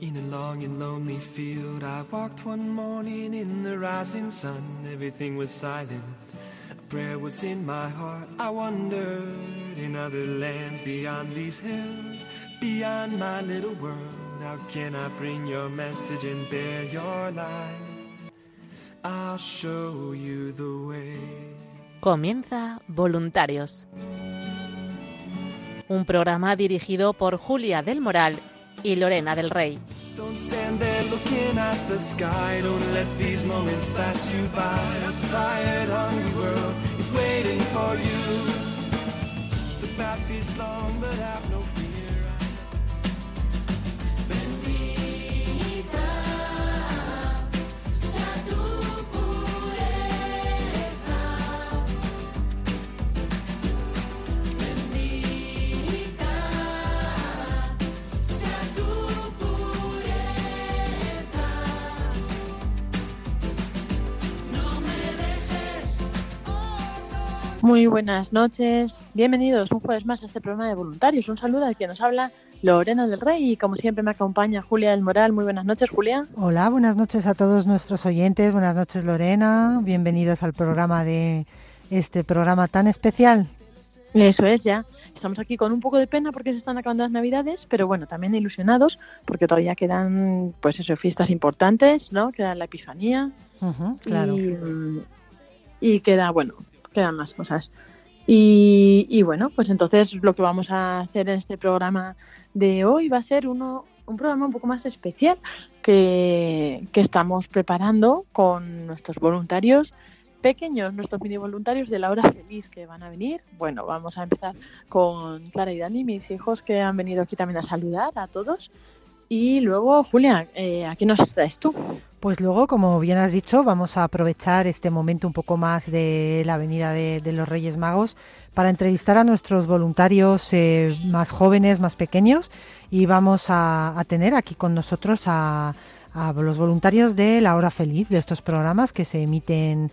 In a long and lonely field I walked one morning in the rising sun. Everything was silent, a prayer was in my heart. I wondered in other lands beyond these hills, beyond my little world. How can I bring your message and bear your light? I'll show you the way. Comienza Voluntarios, un programa dirigido por Julia del Moral y Lorena del Rey. Muy buenas noches, bienvenidos un jueves más a este programa de Voluntarios. Un saludo al que nos habla Lorena del Rey y como siempre me acompaña Julia del Moral. Muy buenas noches, Julia. Hola, buenas noches a todos nuestros oyentes, buenas noches Lorena, bienvenidos al programa de este programa tan especial. Eso es, ya estamos aquí con un poco de pena porque se están acabando las Navidades, pero bueno, también ilusionados porque todavía quedan pues eso, fiestas importantes, ¿no? Queda la Epifanía, claro. Y queda, bueno, quedan más cosas. Y bueno, pues entonces lo que vamos a hacer en este programa de hoy va a ser un programa un poco más especial que estamos preparando con nuestros voluntarios pequeños, nuestros mini voluntarios de La Hora Feliz que van a venir. Bueno, vamos a empezar con Clara y Dani, mis hijos que han venido aquí también a saludar a todos. Y luego, Julia, ¿a qué nos traes tú? Pues luego, como bien has dicho, vamos a aprovechar este momento un poco más de la venida de los Reyes Magos para entrevistar a nuestros voluntarios más jóvenes, más pequeños, y vamos a tener aquí con nosotros a los voluntarios de La Hora Feliz, de estos programas que se emiten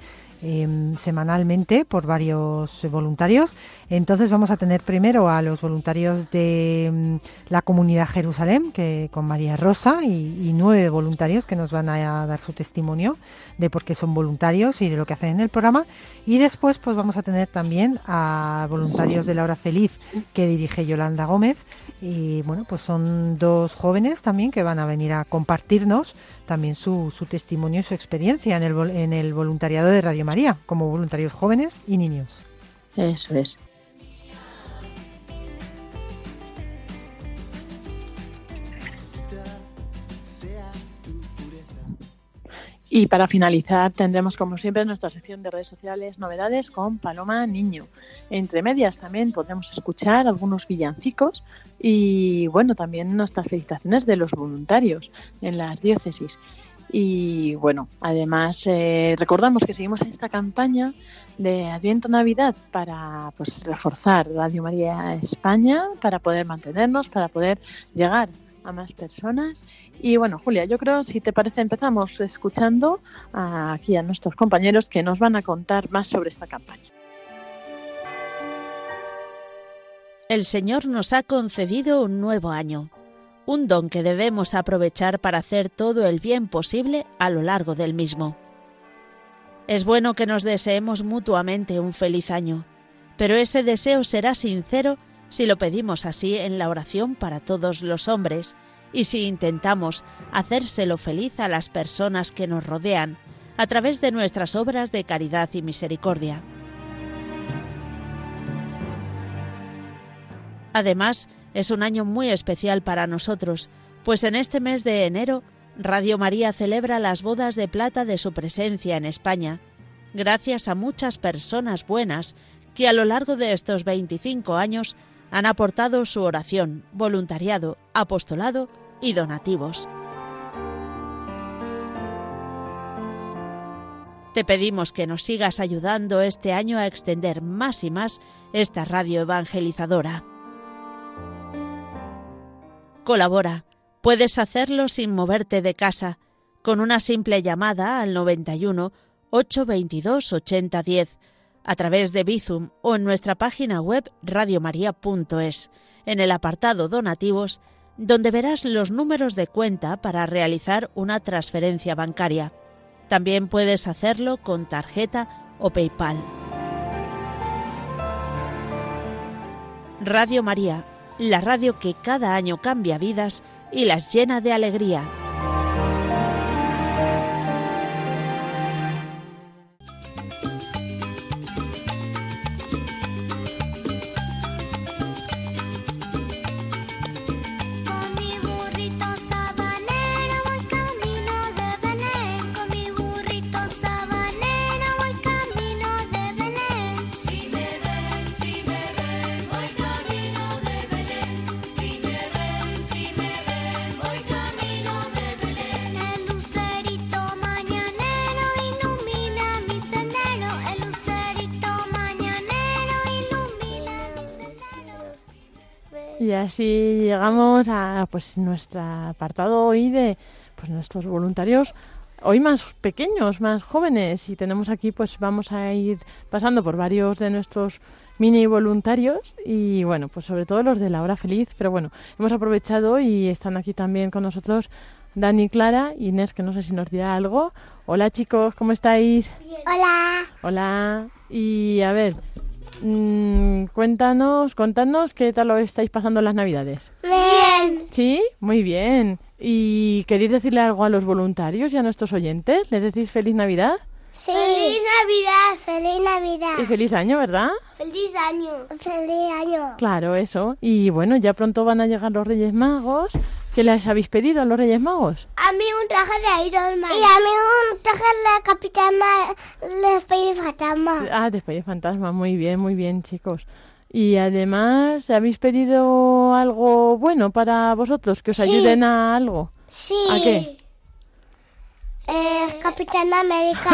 semanalmente por varios voluntarios. Entonces vamos a tener primero a los voluntarios de la Comunidad Jerusalén, que con María Rosa y 9 voluntarios que nos van a dar su testimonio de por qué son voluntarios y de lo que hacen en el programa. Y después pues vamos a tener también a voluntarios de La Hora Feliz que dirige Yolanda Gómez. Y bueno, pues son 2 jóvenes también que van a venir a compartirnos también su testimonio y su experiencia en el voluntariado de Radio María, como voluntarios jóvenes y niños. Eso es. Y para finalizar tendremos como siempre nuestra sección de redes sociales, novedades con Paloma Niño. Entre medias también podremos escuchar algunos villancicos y bueno, también nuestras felicitaciones de los voluntarios en las diócesis. Y bueno, además recordamos que seguimos en esta campaña de Adviento Navidad para pues reforzar Radio María España, para poder mantenernos, para poder llegar a más personas. Y bueno, Julia, yo creo, si te parece, empezamos escuchando aquí a nuestros compañeros que nos van a contar más sobre esta campaña. El Señor nos ha concedido un nuevo año, un don que debemos aprovechar para hacer todo el bien posible a lo largo del mismo. Es bueno que nos deseemos mutuamente un feliz año, pero ese deseo será sincero si lo pedimos así en la oración para todos los hombres y si intentamos hacérselo feliz a las personas que nos rodean a través de nuestras obras de caridad y misericordia. Además, es un año muy especial para nosotros, pues en este mes de enero Radio María celebra las bodas de plata de su presencia en España, gracias a muchas personas buenas que a lo largo de estos 25 años han aportado su oración, voluntariado, apostolado y donativos. Te pedimos que nos sigas ayudando este año a extender más y más esta radio evangelizadora. Colabora. Puedes hacerlo sin moverte de casa, con una simple llamada al 91 822 8010, a través de Bizum o en nuestra página web radiomaria.es, en el apartado Donativos, donde verás los números de cuenta para realizar una transferencia bancaria. También puedes hacerlo con tarjeta o PayPal. Radio María, la radio que cada año cambia vidas y las llena de alegría. Y así llegamos a nuestro apartado hoy de nuestros voluntarios, hoy más pequeños, más jóvenes. Y tenemos aquí, vamos a ir pasando por varios de nuestros mini voluntarios y sobre todo los de La Hora Feliz. Pero hemos aprovechado y están aquí también con nosotros Dani, Clara, Inés, que no sé si nos dirá algo. Hola chicos, ¿cómo estáis? Bien. Hola. Hola. Y a ver... Contadnos qué tal lo estáis pasando las Navidades. Bien. ¿Sí? Muy bien. ¿Y queréis decirle algo a los voluntarios y a nuestros oyentes? ¿Les decís feliz Navidad? Sí. ¡Feliz Navidad! ¡Feliz Navidad! Y feliz año, ¿verdad? ¡Feliz año! ¡Feliz año! Claro, eso. Y ya pronto van a llegar los Reyes Magos. ¿Qué les habéis pedido a los Reyes Magos? A mí un traje de Iron Man. Y a mí un traje de Capitana Despedida Fantasma. Ah, Despedida Fantasma. Muy bien, chicos. Y además, ¿habéis pedido algo bueno para vosotros? ¿Que os ayuden a algo? Sí. ¿A qué? Capitán América.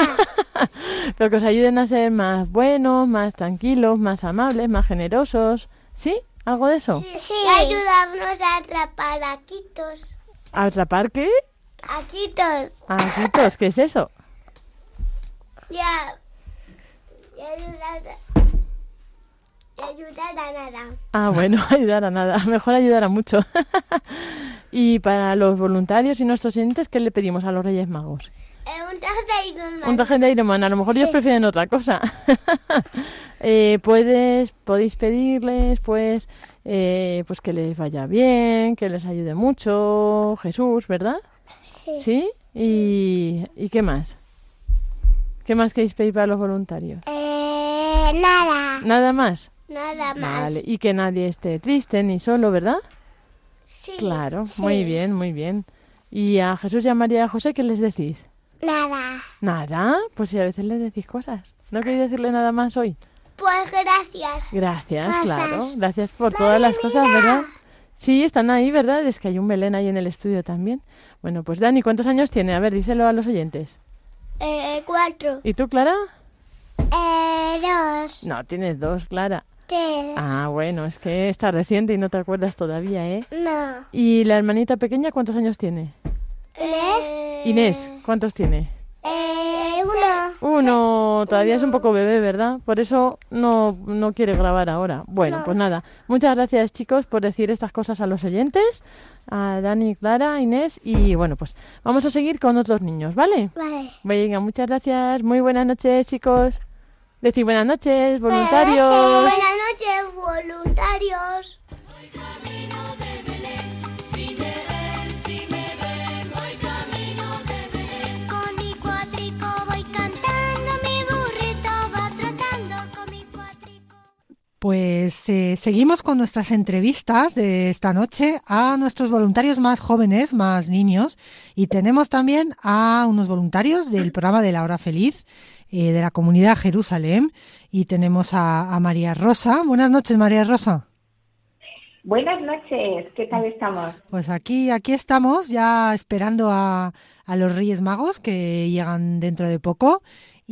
Pero que os ayuden a ser más buenos, más tranquilos, más amables, más generosos. ¿Sí? ¿Algo de eso? Sí, sí. Y ayudarnos a atrapar aquitos. ¿A atrapar qué? Aquitos. ¿Aquitos? ¿Qué es eso? Ayudar a nada. Ah, ayudar a nada. Mejor ayudar a mucho. Y para los voluntarios y nuestros oyentes, ¿qué le pedimos a los Reyes Magos? Un traje de Iron Man. Un traje de Iron Man. A lo mejor ellos prefieren otra cosa. Podéis pedirles, que les vaya bien, que les ayude mucho Jesús, ¿verdad? Sí. ¿Sí? ¿Y qué más? ¿Qué más queréis pedir para los voluntarios? Nada. ¿Nada más? Nada más. Vale, y que nadie esté triste ni solo, ¿verdad? Sí. Claro, sí. Muy bien, muy bien. ¿Y a Jesús y a María y a José qué les decís? Nada. ¿Nada? Pues si a veces les decís cosas. ¿No queréis decirle nada más hoy? Pues gracias. Gracias. Claro. Gracias por todas las cosas, ¿verdad? Sí, están ahí, ¿verdad? Es que hay un Belén ahí en el estudio también. Bueno, pues Dani, ¿cuántos años tiene? A ver, díselo a los oyentes. 4. ¿Y tú, Clara? 2. No, tienes 2, Clara. 3. Ah, es que está reciente y no te acuerdas todavía, ¿eh? No. ¿Y la hermanita pequeña cuántos años tiene? 3. Inés, ¿cuántos tiene? 1. 1, todavía es un poco bebé, ¿verdad? Por eso no quiere grabar ahora. Pues nada. Muchas gracias, chicos, por decir estas cosas a los oyentes, a Dani, Clara, Inés, y vamos a seguir con otros niños, ¿vale? Vale. Venga, muchas gracias. Muy buenas noches, chicos. Decir buenas noches, voluntarios. Buenas noches, voluntarios. Pues seguimos con nuestras entrevistas de esta noche a nuestros voluntarios más jóvenes, más niños, y tenemos también a unos voluntarios del programa de La Hora Feliz de la Comunidad Jerusalén, y tenemos a María Rosa. Buenas noches, María Rosa. Buenas noches, ¿qué tal estamos? Pues aquí estamos ya esperando a los Reyes Magos que llegan dentro de poco.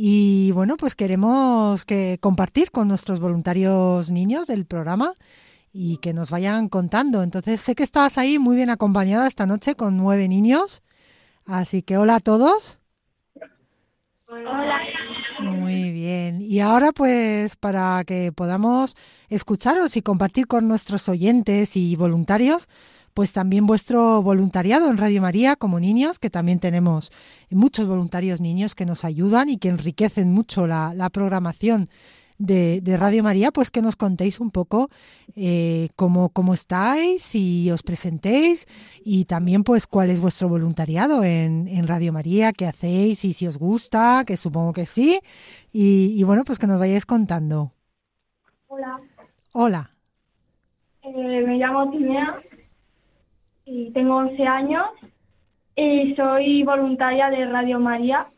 Y queremos compartir con nuestros voluntarios niños del programa y que nos vayan contando. Entonces, sé que estás ahí muy bien acompañada esta noche con 9 niños. Así que hola a todos. Hola. Muy bien. Y ahora, para que podamos escucharos y compartir con nuestros oyentes y voluntarios, pues también vuestro voluntariado en Radio María como niños, que también tenemos muchos voluntarios niños que nos ayudan y que enriquecen mucho la programación de Radio María, pues que nos contéis un poco cómo estáis y os presentéis, y también pues cuál es vuestro voluntariado en Radio María, qué hacéis y si os gusta, que supongo que sí, y bueno, pues que nos vayáis contando. Hola. Hola. Me llamo Timea y tengo 11 años y soy voluntaria de Radio María,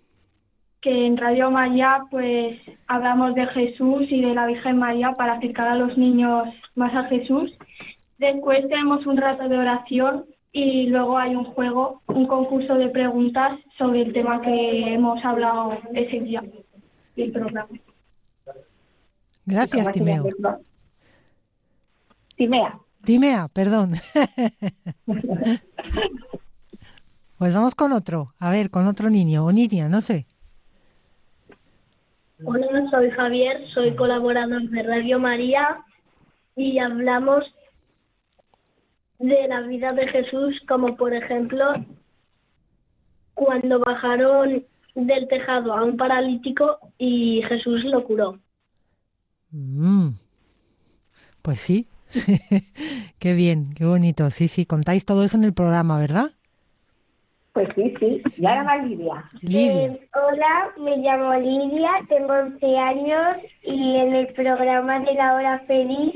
que en Radio María pues hablamos de Jesús y de la Virgen María para acercar a los niños más a Jesús. Después tenemos un rato de oración y luego hay un juego, un concurso de preguntas sobre el tema que hemos hablado ese día del programa. Gracias, Timeo. Timea, perdón. Pues vamos con otro, a ver, con otro niño o niña, no sé. Hola, soy Javier, soy colaborador de Radio María y hablamos de la vida de Jesús, como por ejemplo cuando bajaron del tejado a un paralítico y Jesús lo curó. Pues sí, qué bien, qué bonito. Sí, contáis todo eso en el programa, ¿verdad? Pues sí. Y ahora va Lidia. Hola, me llamo Lidia, tengo 11 años y en el programa de La Hora Feliz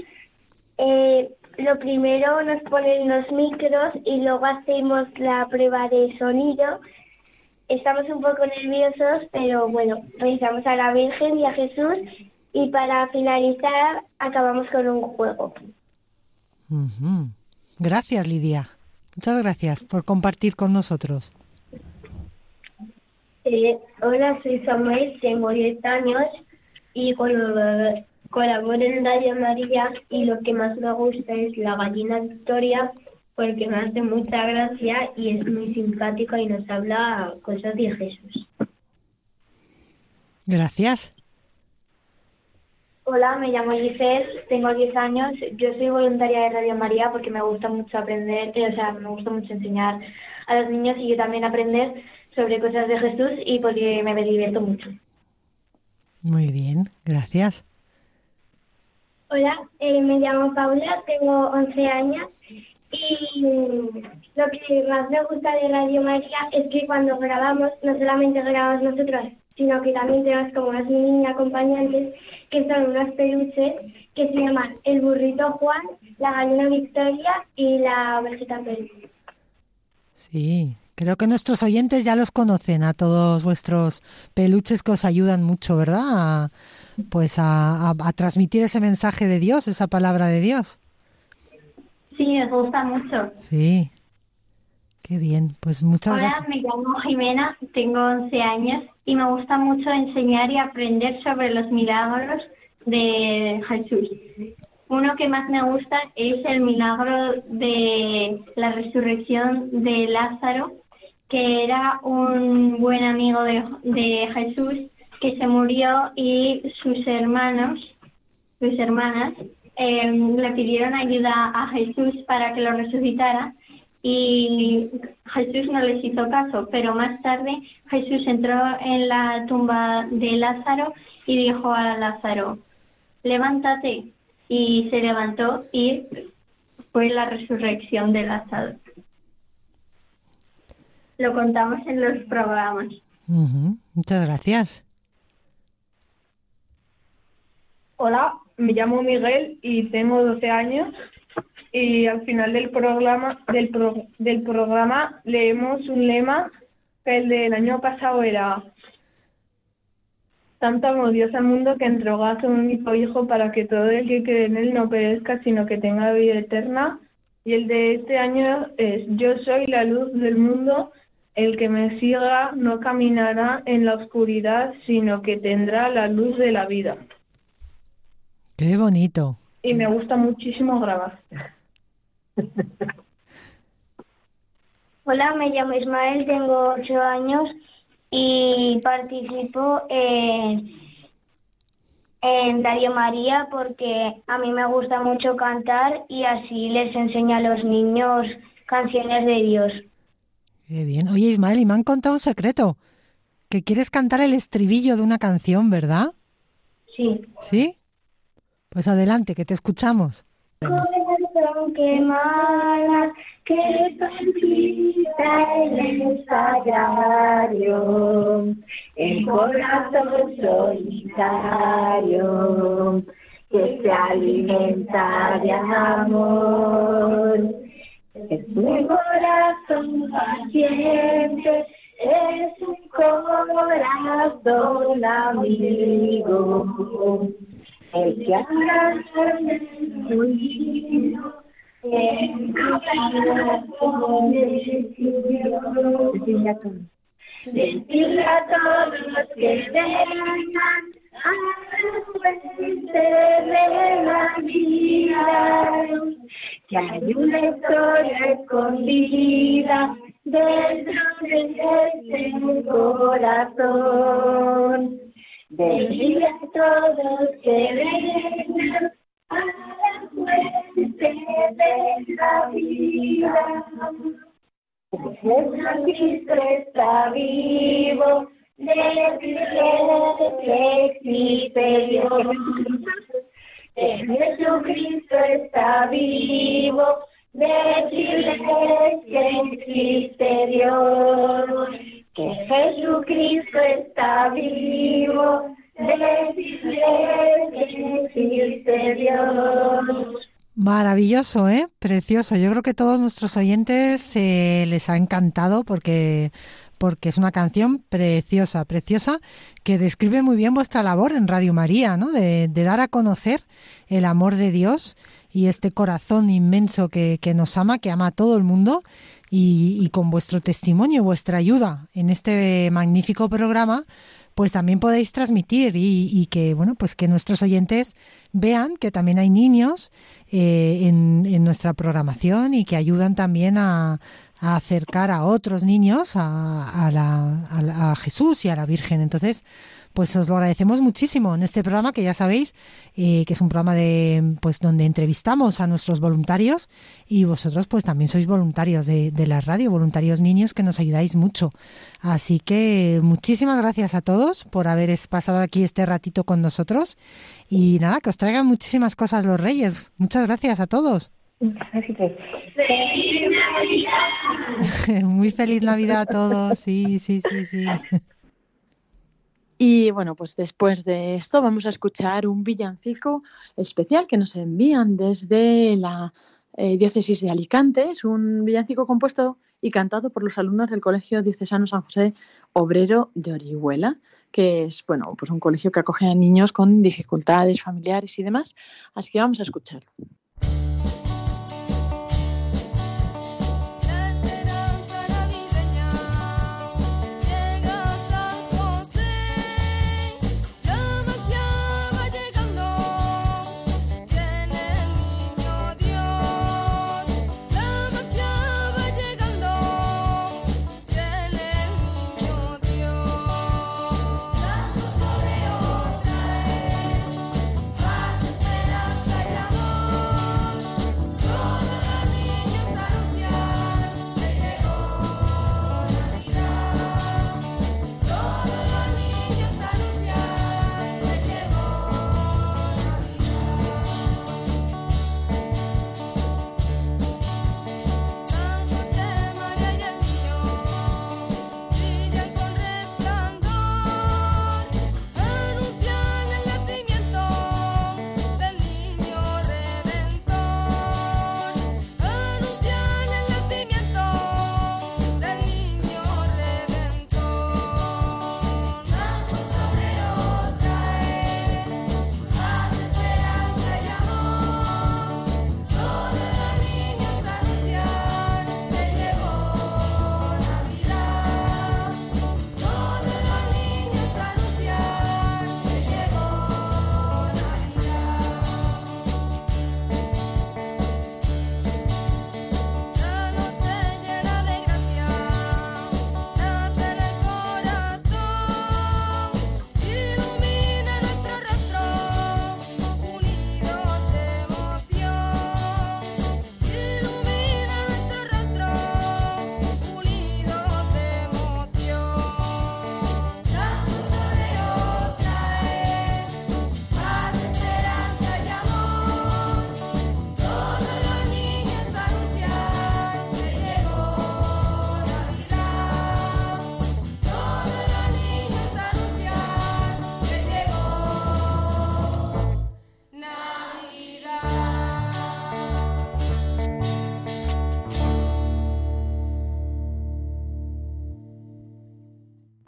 lo primero nos ponen los micros y luego hacemos la prueba de sonido. Estamos un poco nerviosos, pero bueno, rezamos a la Virgen y a Jesús y para finalizar acabamos con un juego. Uh-huh. Gracias, Lidia. Muchas gracias por compartir con nosotros. Hola, soy Samuel, tengo 10 años y colaboro en Radio María y lo que más me gusta es la gallina Victoria porque me hace mucha gracia y es muy simpática y nos habla cosas de Jesús. Gracias. Hola, me llamo Giselle, tengo 10 años, yo soy voluntaria de Radio María porque me gusta mucho aprender, me gusta mucho enseñar a los niños y yo también aprender sobre cosas de Jesús y porque me divierto mucho. Muy bien, gracias. Hola, me llamo Paula, tengo 11 años y lo que más me gusta de Radio María es que cuando grabamos, no solamente grabamos nosotros, sino que también tenemos como unas mini acompañantes que son unos peluches que se llaman el burrito Juan, la gallina Victoria y la ovejita Pelu. Sí, creo que nuestros oyentes ya los conocen a todos vuestros peluches que os ayudan mucho, ¿verdad? A transmitir ese mensaje de Dios, esa palabra de Dios. Sí, nos gusta mucho. Sí, qué bien, pues muchas gracias. Hola, me llamo Jimena, tengo 11 años. Y me gusta mucho enseñar y aprender sobre los milagros de Jesús. Uno que más me gusta es el milagro de la resurrección de Lázaro, que era un buen amigo de Jesús, que se murió y sus hermanas, le pidieron ayuda a Jesús para que lo resucitara. Y Jesús no les hizo caso, pero más tarde Jesús entró en la tumba de Lázaro y dijo a Lázaro, levántate. Y se levantó y fue la resurrección de Lázaro. Lo contamos en los programas. Uh-huh. Muchas gracias. Hola, me llamo Miguel y tengo 12 años. Y al final del programa leemos un lema que el del año pasado era: tanto amó Dios al mundo que entregó a su único hijo para que todo el que cree en él no perezca sino que tenga vida eterna. Y el de este año es: yo soy la luz del mundo, el que me siga no caminará en la oscuridad sino que tendrá la luz de la vida. ¡Qué bonito! Y me gusta muchísimo grabar. Hola, me llamo Ismael, tengo 8 años y participo en Radio María porque a mí me gusta mucho cantar y así les enseño a los niños canciones de Dios. Qué bien. Oye, Ismael, y me han contado un secreto, que quieres cantar el estribillo de una canción, ¿verdad? Sí. ¿Sí? Pues adelante, que te escuchamos. Corazón que mala, que palpita el sagrario, el corazón solitario, que se alimenta de amor. Es un corazón paciente, es un corazón amigo. El que abraza el ruido, el corazón de decirle a todos los que vengan a la fuente de la vida, que hay una historia escondida dentro de este corazón. Decirle a todos que vengan a la fuente de la vida. Jesucristo está vivo, Jesucristo está vivo, decirles que existe Dios. Que Jesucristo está vivo, decirles que existe Dios. Maravilloso, ¿eh? Precioso. Yo creo que todos nuestros oyentes les ha encantado porque es una canción preciosa, preciosa, que describe muy bien vuestra labor en Radio María, ¿no? De dar a conocer el amor de Dios y este corazón inmenso que nos ama, que ama a todo el mundo, y con vuestro testimonio y vuestra ayuda en este magnífico programa, pues también podéis transmitir y que bueno, pues que nuestros oyentes vean que también hay niños en nuestra programación y que ayudan también a acercar a otros niños a Jesús y a la Virgen. Entonces, pues os lo agradecemos muchísimo en este programa que ya sabéis que es un programa de pues donde entrevistamos a nuestros voluntarios, y vosotros pues también sois voluntarios de la radio, voluntarios niños que nos ayudáis mucho. Así que muchísimas gracias a todos por haber pasado aquí este ratito con nosotros y nada, que os traigan muchísimas cosas los Reyes. Muchas gracias a todos. ¡Feliz Navidad! Muy feliz Navidad a todos. Sí, sí, sí, sí. Y bueno, pues después de esto vamos a escuchar un villancico especial que nos envían desde la diócesis de Alicante. Es un villancico compuesto y cantado por los alumnos del Colegio Diocesano San José Obrero de Orihuela, que es, bueno, pues un colegio que acoge a niños con dificultades familiares y demás. Así que vamos a escucharlo.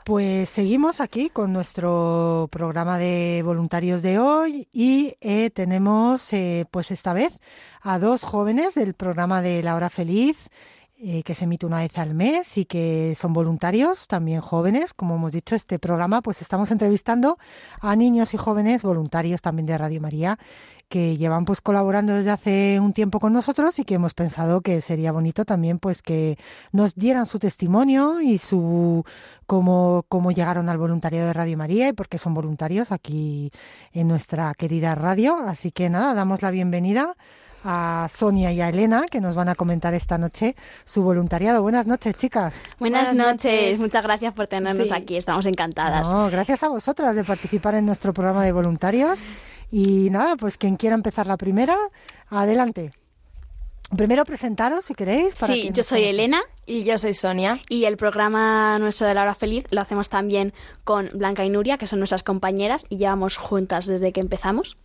Pues seguimos aquí con nuestro programa de voluntarios de hoy y tenemos pues esta vez a dos jóvenes del programa de La Hora Feliz que se emite una vez al mes y que son voluntarios, también jóvenes. Como hemos dicho, este programa pues estamos entrevistando a niños y jóvenes voluntarios también de Radio María que llevan pues colaborando desde hace un tiempo con nosotros y que hemos pensado que sería bonito también pues que nos dieran su testimonio y su cómo llegaron al voluntariado de Radio María y por qué son voluntarios aquí en nuestra querida radio. Así que nada, damos la bienvenida a Sonia y a Elena, que nos van a comentar esta noche su voluntariado. Buenas noches, chicas. Buenas noches. Muchas gracias por tenernos aquí, estamos encantadas. No, gracias a vosotras de participar en nuestro programa de voluntarios. Y nada, pues quien quiera empezar la primera, adelante. Primero presentaros, si queréis. Sí, yo soy Elena. Y yo soy Sonia. Y el programa nuestro de La Hora Feliz lo hacemos también con Blanca y Nuria, que son nuestras compañeras, y llevamos juntas desde que empezamos.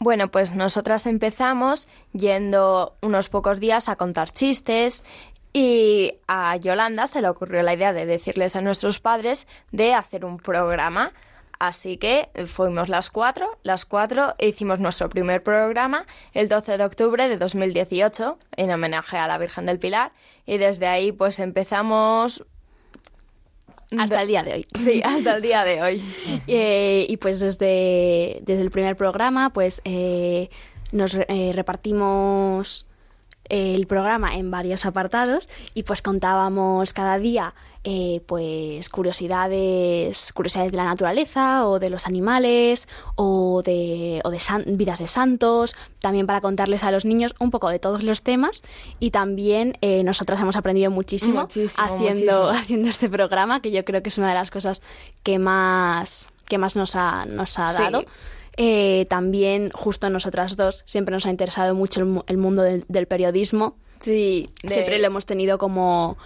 Bueno, pues nosotras empezamos yendo unos pocos días a contar chistes y a Yolanda se le ocurrió la idea de decirles a nuestros padres de hacer un programa. Así que fuimos las cuatro e hicimos nuestro primer programa el 12 de octubre de 2018 en homenaje a la Virgen del Pilar y desde ahí pues empezamos hasta el día de hoy. Sí, hasta el día de hoy. Y pues desde el primer programa pues nos repartimos el programa en varios apartados y pues contábamos cada día pues curiosidades de la naturaleza o de los animales o de vidas de santos, también para contarles a los niños un poco de todos los temas y también nosotras hemos aprendido muchísimo haciendo este programa, que yo creo que es una de las cosas que más nos ha dado. Sí. También, justo nosotras dos, siempre nos ha interesado mucho el mundo del periodismo. Sí. Siempre lo hemos tenido como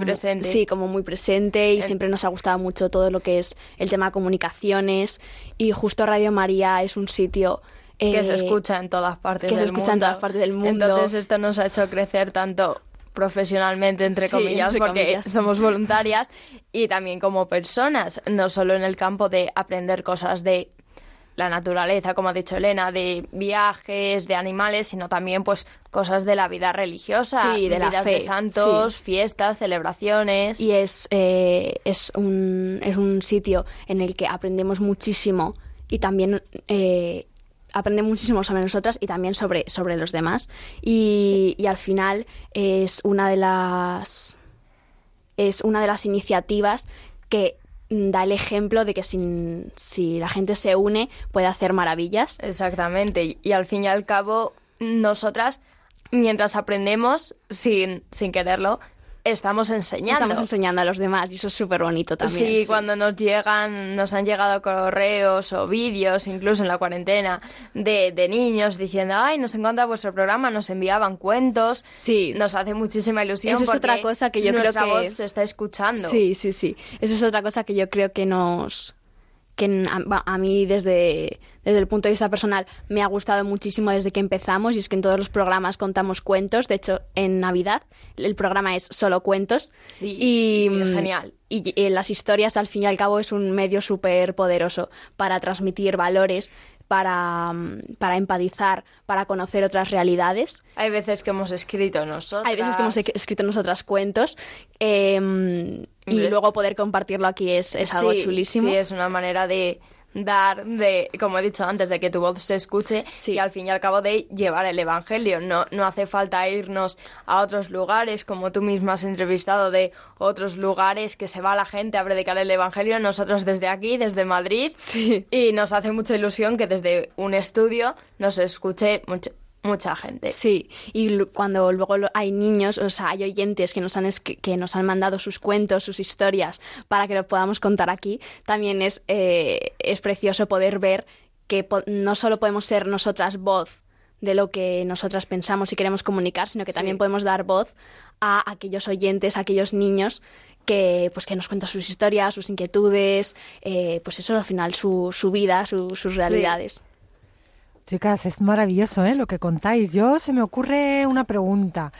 presente. Sí, como muy presente y siempre nos ha gustado mucho todo lo que es el tema de comunicaciones. Y justo Radio María es un sitio que se escucha en todas partes del mundo. Entonces esto nos ha hecho crecer tanto profesionalmente, entre comillas, somos voluntarias y también como personas, no solo en el campo de aprender cosas de la naturaleza, como ha dicho Elena, de viajes, de animales, sino también pues cosas de la vida religiosa, sí, de la fe, de santos, sí, fiestas, celebraciones. Y es un sitio en el que aprendemos muchísimo y también aprendemos muchísimo sobre nosotras y también sobre los demás. Y al final es una de las iniciativas que da el ejemplo de que si la gente se une puede hacer maravillas. Exactamente. Y al fin y al cabo, nosotras, mientras aprendemos, sin quererlo, estamos enseñando a los demás y eso es súper bonito también. Sí, sí, cuando nos han llegado correos o vídeos, incluso en la cuarentena, de niños diciendo, ay, nos encanta vuestro programa, nos enviaban cuentos. Sí. Nos hace muchísima ilusión. Eso es otra cosa que yo creo que voz se está escuchando. Sí, sí, sí. Eso es otra cosa que yo creo que a mí desde el punto de vista personal me ha gustado muchísimo desde que empezamos y es que en todos los programas contamos cuentos. De hecho, en Navidad el programa es solo cuentos. Sí, y genial. Y las historias, al fin y al cabo, es un medio súper poderoso para transmitir valores, para empatizar, para conocer otras realidades. Hay veces que hemos escrito nosotras. Cuentos. Y luego poder compartirlo aquí es algo chulísimo. Sí, es una manera de dar, como he dicho antes, de que tu voz se escuche y al fin y al cabo de llevar el evangelio. No hace falta irnos a otros lugares, como tú misma has entrevistado de otros lugares que se va la gente a predicar el evangelio. Nosotros desde aquí, desde Madrid, y nos hace mucha ilusión que desde un estudio nos escuche mucha gente. Sí, y cuando luego hay niños, o sea, hay oyentes que nos han mandado sus cuentos, sus historias, para que lo podamos contar aquí, también es precioso poder ver que no solo podemos ser nosotras voz de lo que nosotras pensamos y queremos comunicar, sino que también podemos dar voz a aquellos oyentes, a aquellos niños que nos cuentan sus historias, sus inquietudes, pues eso al final, su vida, sus realidades. Sí. Chicas, es maravilloso lo que contáis. Se me ocurre una pregunta.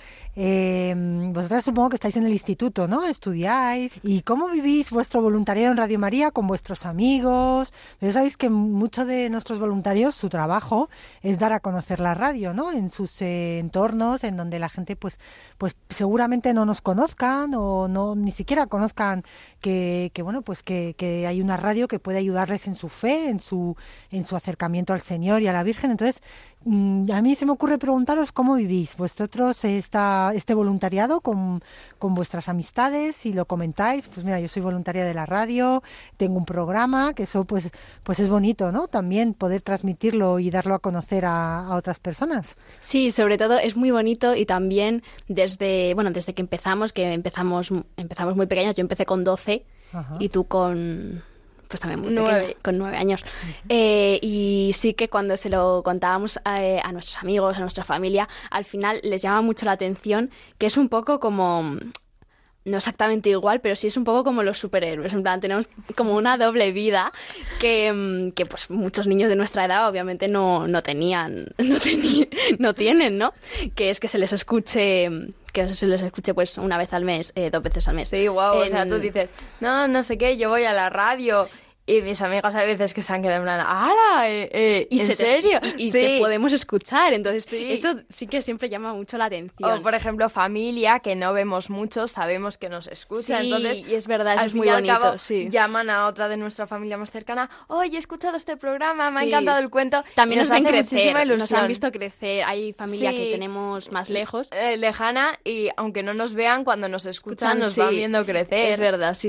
Vosotras supongo que estáis en el instituto, ¿no? Estudiáis. ¿Y cómo vivís vuestro voluntariado en Radio María con vuestros amigos? Ya sabéis que muchos de nuestros voluntarios, su trabajo es dar a conocer la radio, ¿no? En sus entornos, en donde la gente pues seguramente no nos conozcan o no ni siquiera conozcan que hay una radio que puede ayudarles en su fe, en su acercamiento al Señor y a la Virgen. Entonces, a mí se me ocurre preguntaros cómo vivís vosotros este voluntariado con vuestras amistades, si lo comentáis. Pues mira, yo soy voluntaria de la radio, tengo un programa, que eso pues es bonito, ¿no? También poder transmitirlo y darlo a conocer a otras personas. Sí, sobre todo es muy bonito, y también desde que empezamos muy pequeños. Yo empecé con 12. Ajá. Y tú con 9 años. Y sí que cuando se lo contábamos a nuestros amigos, a nuestra familia, al final les llama mucho la atención, que es un poco como, no exactamente igual, pero sí es un poco como los superhéroes. En plan, tenemos como una doble vida que pues muchos niños de nuestra edad obviamente no tienen, ¿no? Que es que se les escuche... que se los escuche pues una vez al mes, 2 veces al mes. Sí, guau, wow, o sea, tú dices, no sé qué, yo voy a la radio, y mis amigas a veces que se han quedado en plan, ¡hala! ¿Y en serio? Y sí, te podemos escuchar, entonces sí. Eso sí que siempre llama mucho la atención. O, por ejemplo, familia, que no vemos mucho, sabemos que nos escucha, sí, entonces... Sí, es verdad, eso es muy bonito. Al cabo, sí. Llaman a otra de nuestra familia más cercana, ¡oye, he escuchado este programa, me ha encantado el cuento! También nos ven crecer, nos han visto crecer. Hay familia que tenemos más lejos. Lejana, y aunque no nos vean, cuando nos escuchan nos van viendo crecer. Es verdad, sí.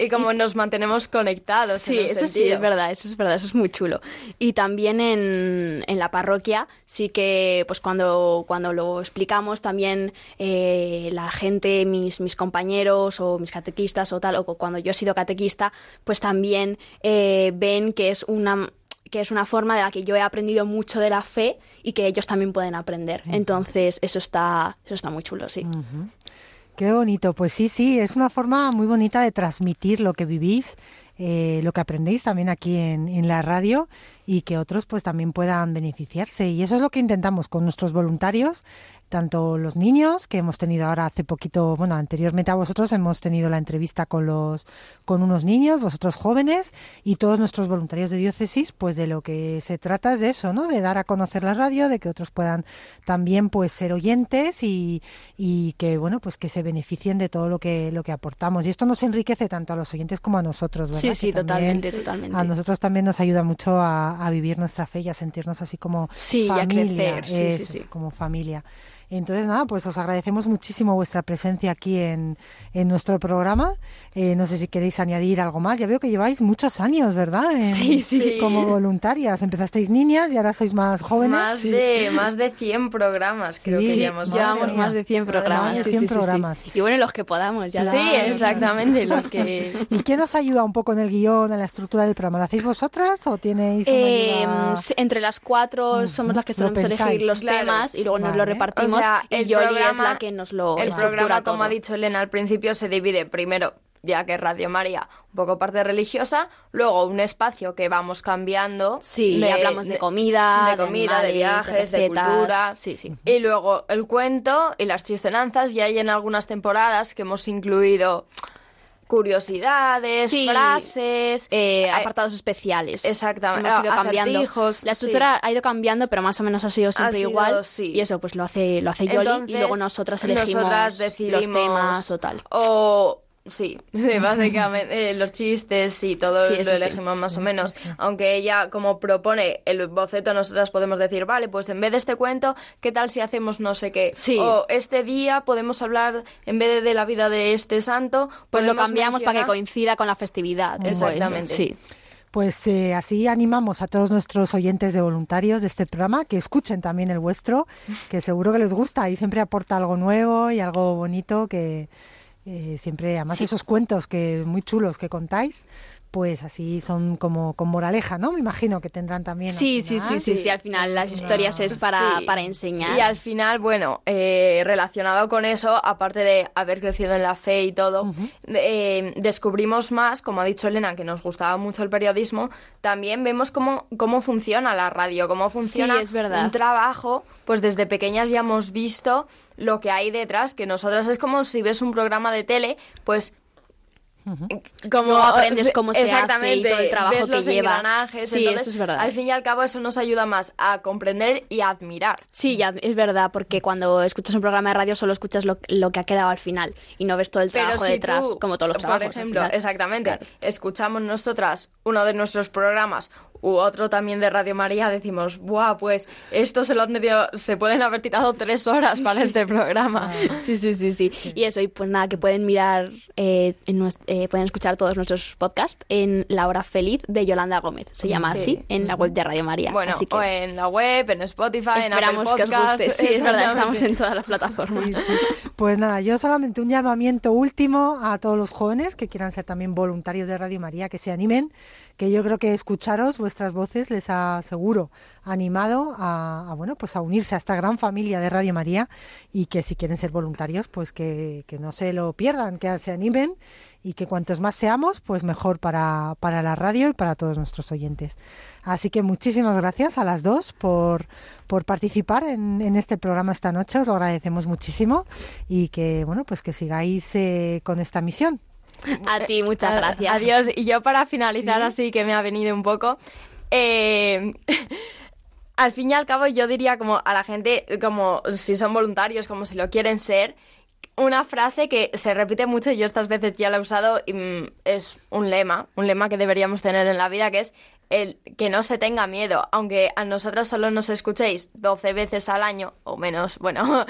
Y como nos mantenemos conectados. Sí, eso es verdad, eso es muy chulo. Y también en la parroquia sí que pues cuando lo explicamos también la gente, mis compañeros o mis catequistas o tal, o cuando yo he sido catequista, pues también ven que es una forma de la que yo he aprendido mucho de la fe y que ellos también pueden aprender. Entonces eso está muy chulo, sí. Uh-huh. Qué bonito, pues sí, es una forma muy bonita de transmitir lo que vivís, lo que aprendéis también aquí en la radio, y que otros pues también puedan beneficiarse. Y eso es lo que intentamos con nuestros voluntarios, tanto los niños, que hemos tenido ahora hace poquito, bueno, anteriormente a vosotros hemos tenido la entrevista con unos niños, vosotros jóvenes, y todos nuestros voluntarios de diócesis, pues de lo que se trata es de eso, ¿no? De dar a conocer la radio, de que otros puedan también pues ser oyentes y que bueno, pues que se beneficien de todo lo que aportamos. Y esto nos enriquece tanto a los oyentes como a nosotros, ¿verdad? Sí, totalmente. A nosotros también nos ayuda mucho a vivir nuestra fe y a sentirnos así como familia, a crecer. Sí. Como familia. Entonces, nada, pues os agradecemos muchísimo vuestra presencia aquí en nuestro programa. No sé si queréis añadir algo más. Ya veo que lleváis muchos años, ¿verdad? Sí. Como voluntarias. Empezasteis niñas y ahora sois más jóvenes. Más de 100 programas, creo que llevamos. Llevamos más de 100 programas. Y bueno, los que podamos. Exactamente. Los que... ¿Y quién os ayuda un poco en el guión, en la estructura del programa? ¿Lo hacéis vosotras o tenéis una ayuda? Entre las 4 somos las que solemos elegir los temas y luego nos lo repartimos. O sea, el programa es la que nos lo estructura. El programa, como ha dicho Elena al principio, se divide primero, ya que Radio María, un poco parte religiosa, luego un espacio que vamos cambiando. Sí, y hablamos de comida, de viajes, de cultura. Sí. Y luego el cuento y las chistenanzas, y hay en algunas temporadas que hemos incluido... curiosidades, frases... apartados especiales. Exactamente. Hemos ido cambiando. Acertijos, la estructura ha ido cambiando, pero más o menos ha sido siempre igual. Sí. Y eso pues lo hace Yoli, y luego nosotras elegimos decidimos los temas o tal. Sí, básicamente los chistes y todo lo elegimos más o menos. Aunque ella, como propone el boceto, nosotras podemos decir, vale, pues en vez de este cuento, ¿qué tal si hacemos no sé qué? Sí. O este día podemos hablar, en vez de la vida de este santo, pues lo cambiamos para que coincida con la festividad. Exactamente. Sí. Pues así animamos a todos nuestros oyentes de voluntarios de este programa que escuchen también el vuestro, que seguro que les gusta y siempre aporta algo nuevo y algo bonito que... siempre, además esos cuentos que muy chulos que contáis, pues así son como con moraleja, ¿no? Me imagino que tendrán también. Sí, al final las historias es para enseñar. Y al final, bueno, relacionado con eso, aparte de haber crecido en la fe y todo, descubrimos más, como ha dicho Elena, que nos gustaba mucho el periodismo, también vemos cómo funciona la radio, cómo funciona un trabajo, pues desde pequeñas ya hemos visto lo que hay detrás, que nosotras es como si ves un programa de tele, pues como aprendes cómo se hace y todo el trabajo ves que los lleva. Engranajes, sí, entonces, eso es verdad. Al fin y al cabo eso nos ayuda más a comprender y a admirar. Sí, es verdad, porque cuando escuchas un programa de radio solo escuchas lo que ha quedado al final y no ves todo el trabajo detrás, como todos los trabajos. Por ejemplo, escuchamos nosotras uno de nuestros programas u otro también de Radio María, decimos, ¡buah! Pues esto se pueden haber tirado 3 horas para este programa. Sí. Y eso, y pues nada, que pueden mirar, pueden escuchar todos nuestros podcasts en La Hora Feliz de Yolanda Gómez, se llama así, en la web de Radio María. Bueno, así que, o en la web, en Spotify, en Apple Podcast. Esperamos que os guste, sí, es verdad, estamos en todas las plataformas. Sí. Pues nada, yo solamente un llamamiento último a todos los jóvenes que quieran ser también voluntarios de Radio María, que se animen, que yo creo que escucharos, vuestras voces, les ha seguro animado a unirse a esta gran familia de Radio María, y que si quieren ser voluntarios, pues que no se lo pierdan, que se animen, y que cuantos más seamos, pues mejor para la radio y para todos nuestros oyentes. Así que muchísimas gracias a las dos por participar en este programa esta noche, os lo agradecemos muchísimo, y que que sigáis con esta misión. A ti, muchas gracias. Adiós. Y yo para finalizar, así que me ha venido un poco, al fin y al cabo yo diría como a la gente, como si son voluntarios, como si lo quieren ser, una frase que se repite mucho, y yo estas veces ya la he usado, y es un lema que deberíamos tener en la vida, que es el que no se tenga miedo, aunque a nosotros solo nos escuchéis 12 veces al año, o menos, bueno,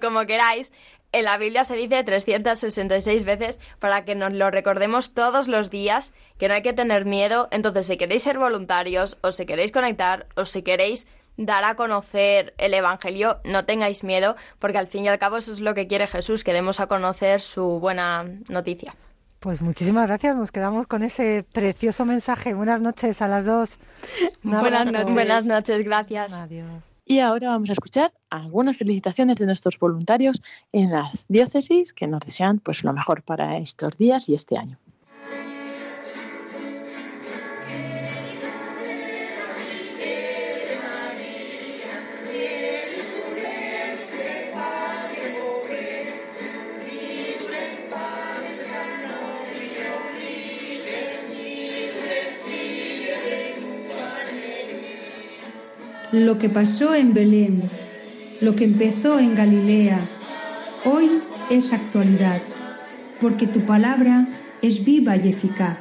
como queráis. En la Biblia se dice 366 veces para que nos lo recordemos todos los días, que no hay que tener miedo. Entonces, si queréis ser voluntarios, o si queréis conectar, o si queréis dar a conocer el Evangelio, no tengáis miedo, porque al fin y al cabo eso es lo que quiere Jesús, que demos a conocer su buena noticia. Pues muchísimas gracias, nos quedamos con ese precioso mensaje. Buenas noches a las dos. Buenas noches, gracias. Adiós. Y ahora vamos a escuchar algunas felicitaciones de nuestros voluntarios en las diócesis que nos desean pues lo mejor para estos días y este año. Lo que pasó en Belén, lo que empezó en Galilea, hoy es actualidad, porque tu palabra es viva y eficaz.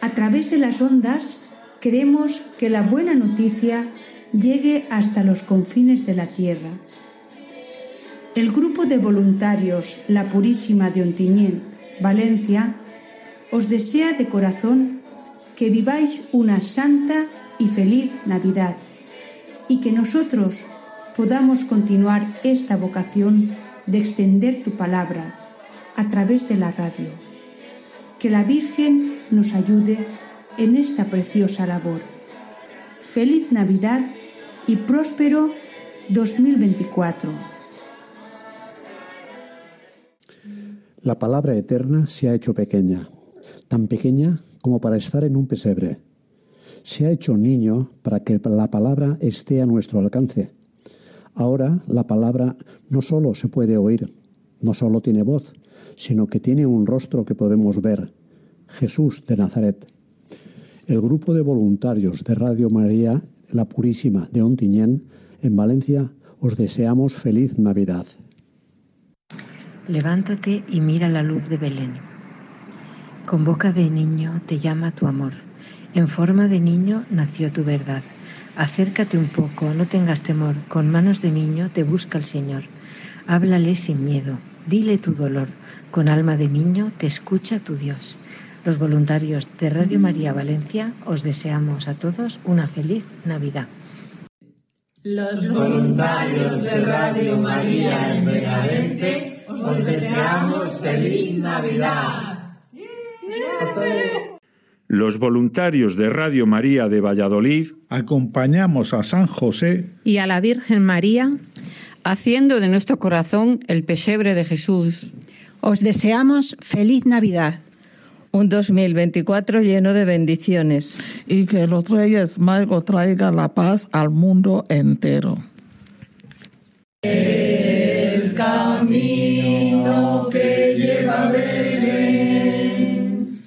A través de las ondas queremos que la buena noticia llegue hasta los confines de la tierra. El grupo de voluntarios La Purísima de Ontinyent, Valencia, os desea de corazón que viváis una santa y feliz Navidad, y que nosotros podamos continuar esta vocación de extender tu palabra a través de la radio. Que la Virgen nos ayude en esta preciosa labor. Feliz Navidad y próspero 2024. La palabra eterna se ha hecho pequeña, tan pequeña como para estar en un pesebre. Se ha hecho niño para que la palabra esté a nuestro alcance. Ahora la palabra no solo se puede oír, no solo tiene voz, sino que tiene un rostro que podemos ver: Jesús de Nazaret. El grupo de voluntarios de Radio María La Purísima de Ontinyent, en Valencia, os deseamos feliz Navidad. Levántate y mira la luz de Belén. Con boca de niño te llama tu amor. En forma de niño nació tu verdad. Acércate un poco, no tengas temor. Con manos de niño te busca el Señor. Háblale sin miedo, dile tu dolor. Con alma de niño te escucha tu Dios. Los voluntarios de Radio María Valencia os deseamos a todos una feliz Navidad. Los voluntarios de Radio María en Benavente os deseamos feliz Navidad. Los voluntarios de Radio María de Valladolid acompañamos a San José y a la Virgen María, haciendo de nuestro corazón el pesebre de Jesús. Os deseamos feliz Navidad. Un 2024 lleno de bendiciones. Y que los Reyes Magos traigan la paz al mundo entero. El camino que lleva a Belén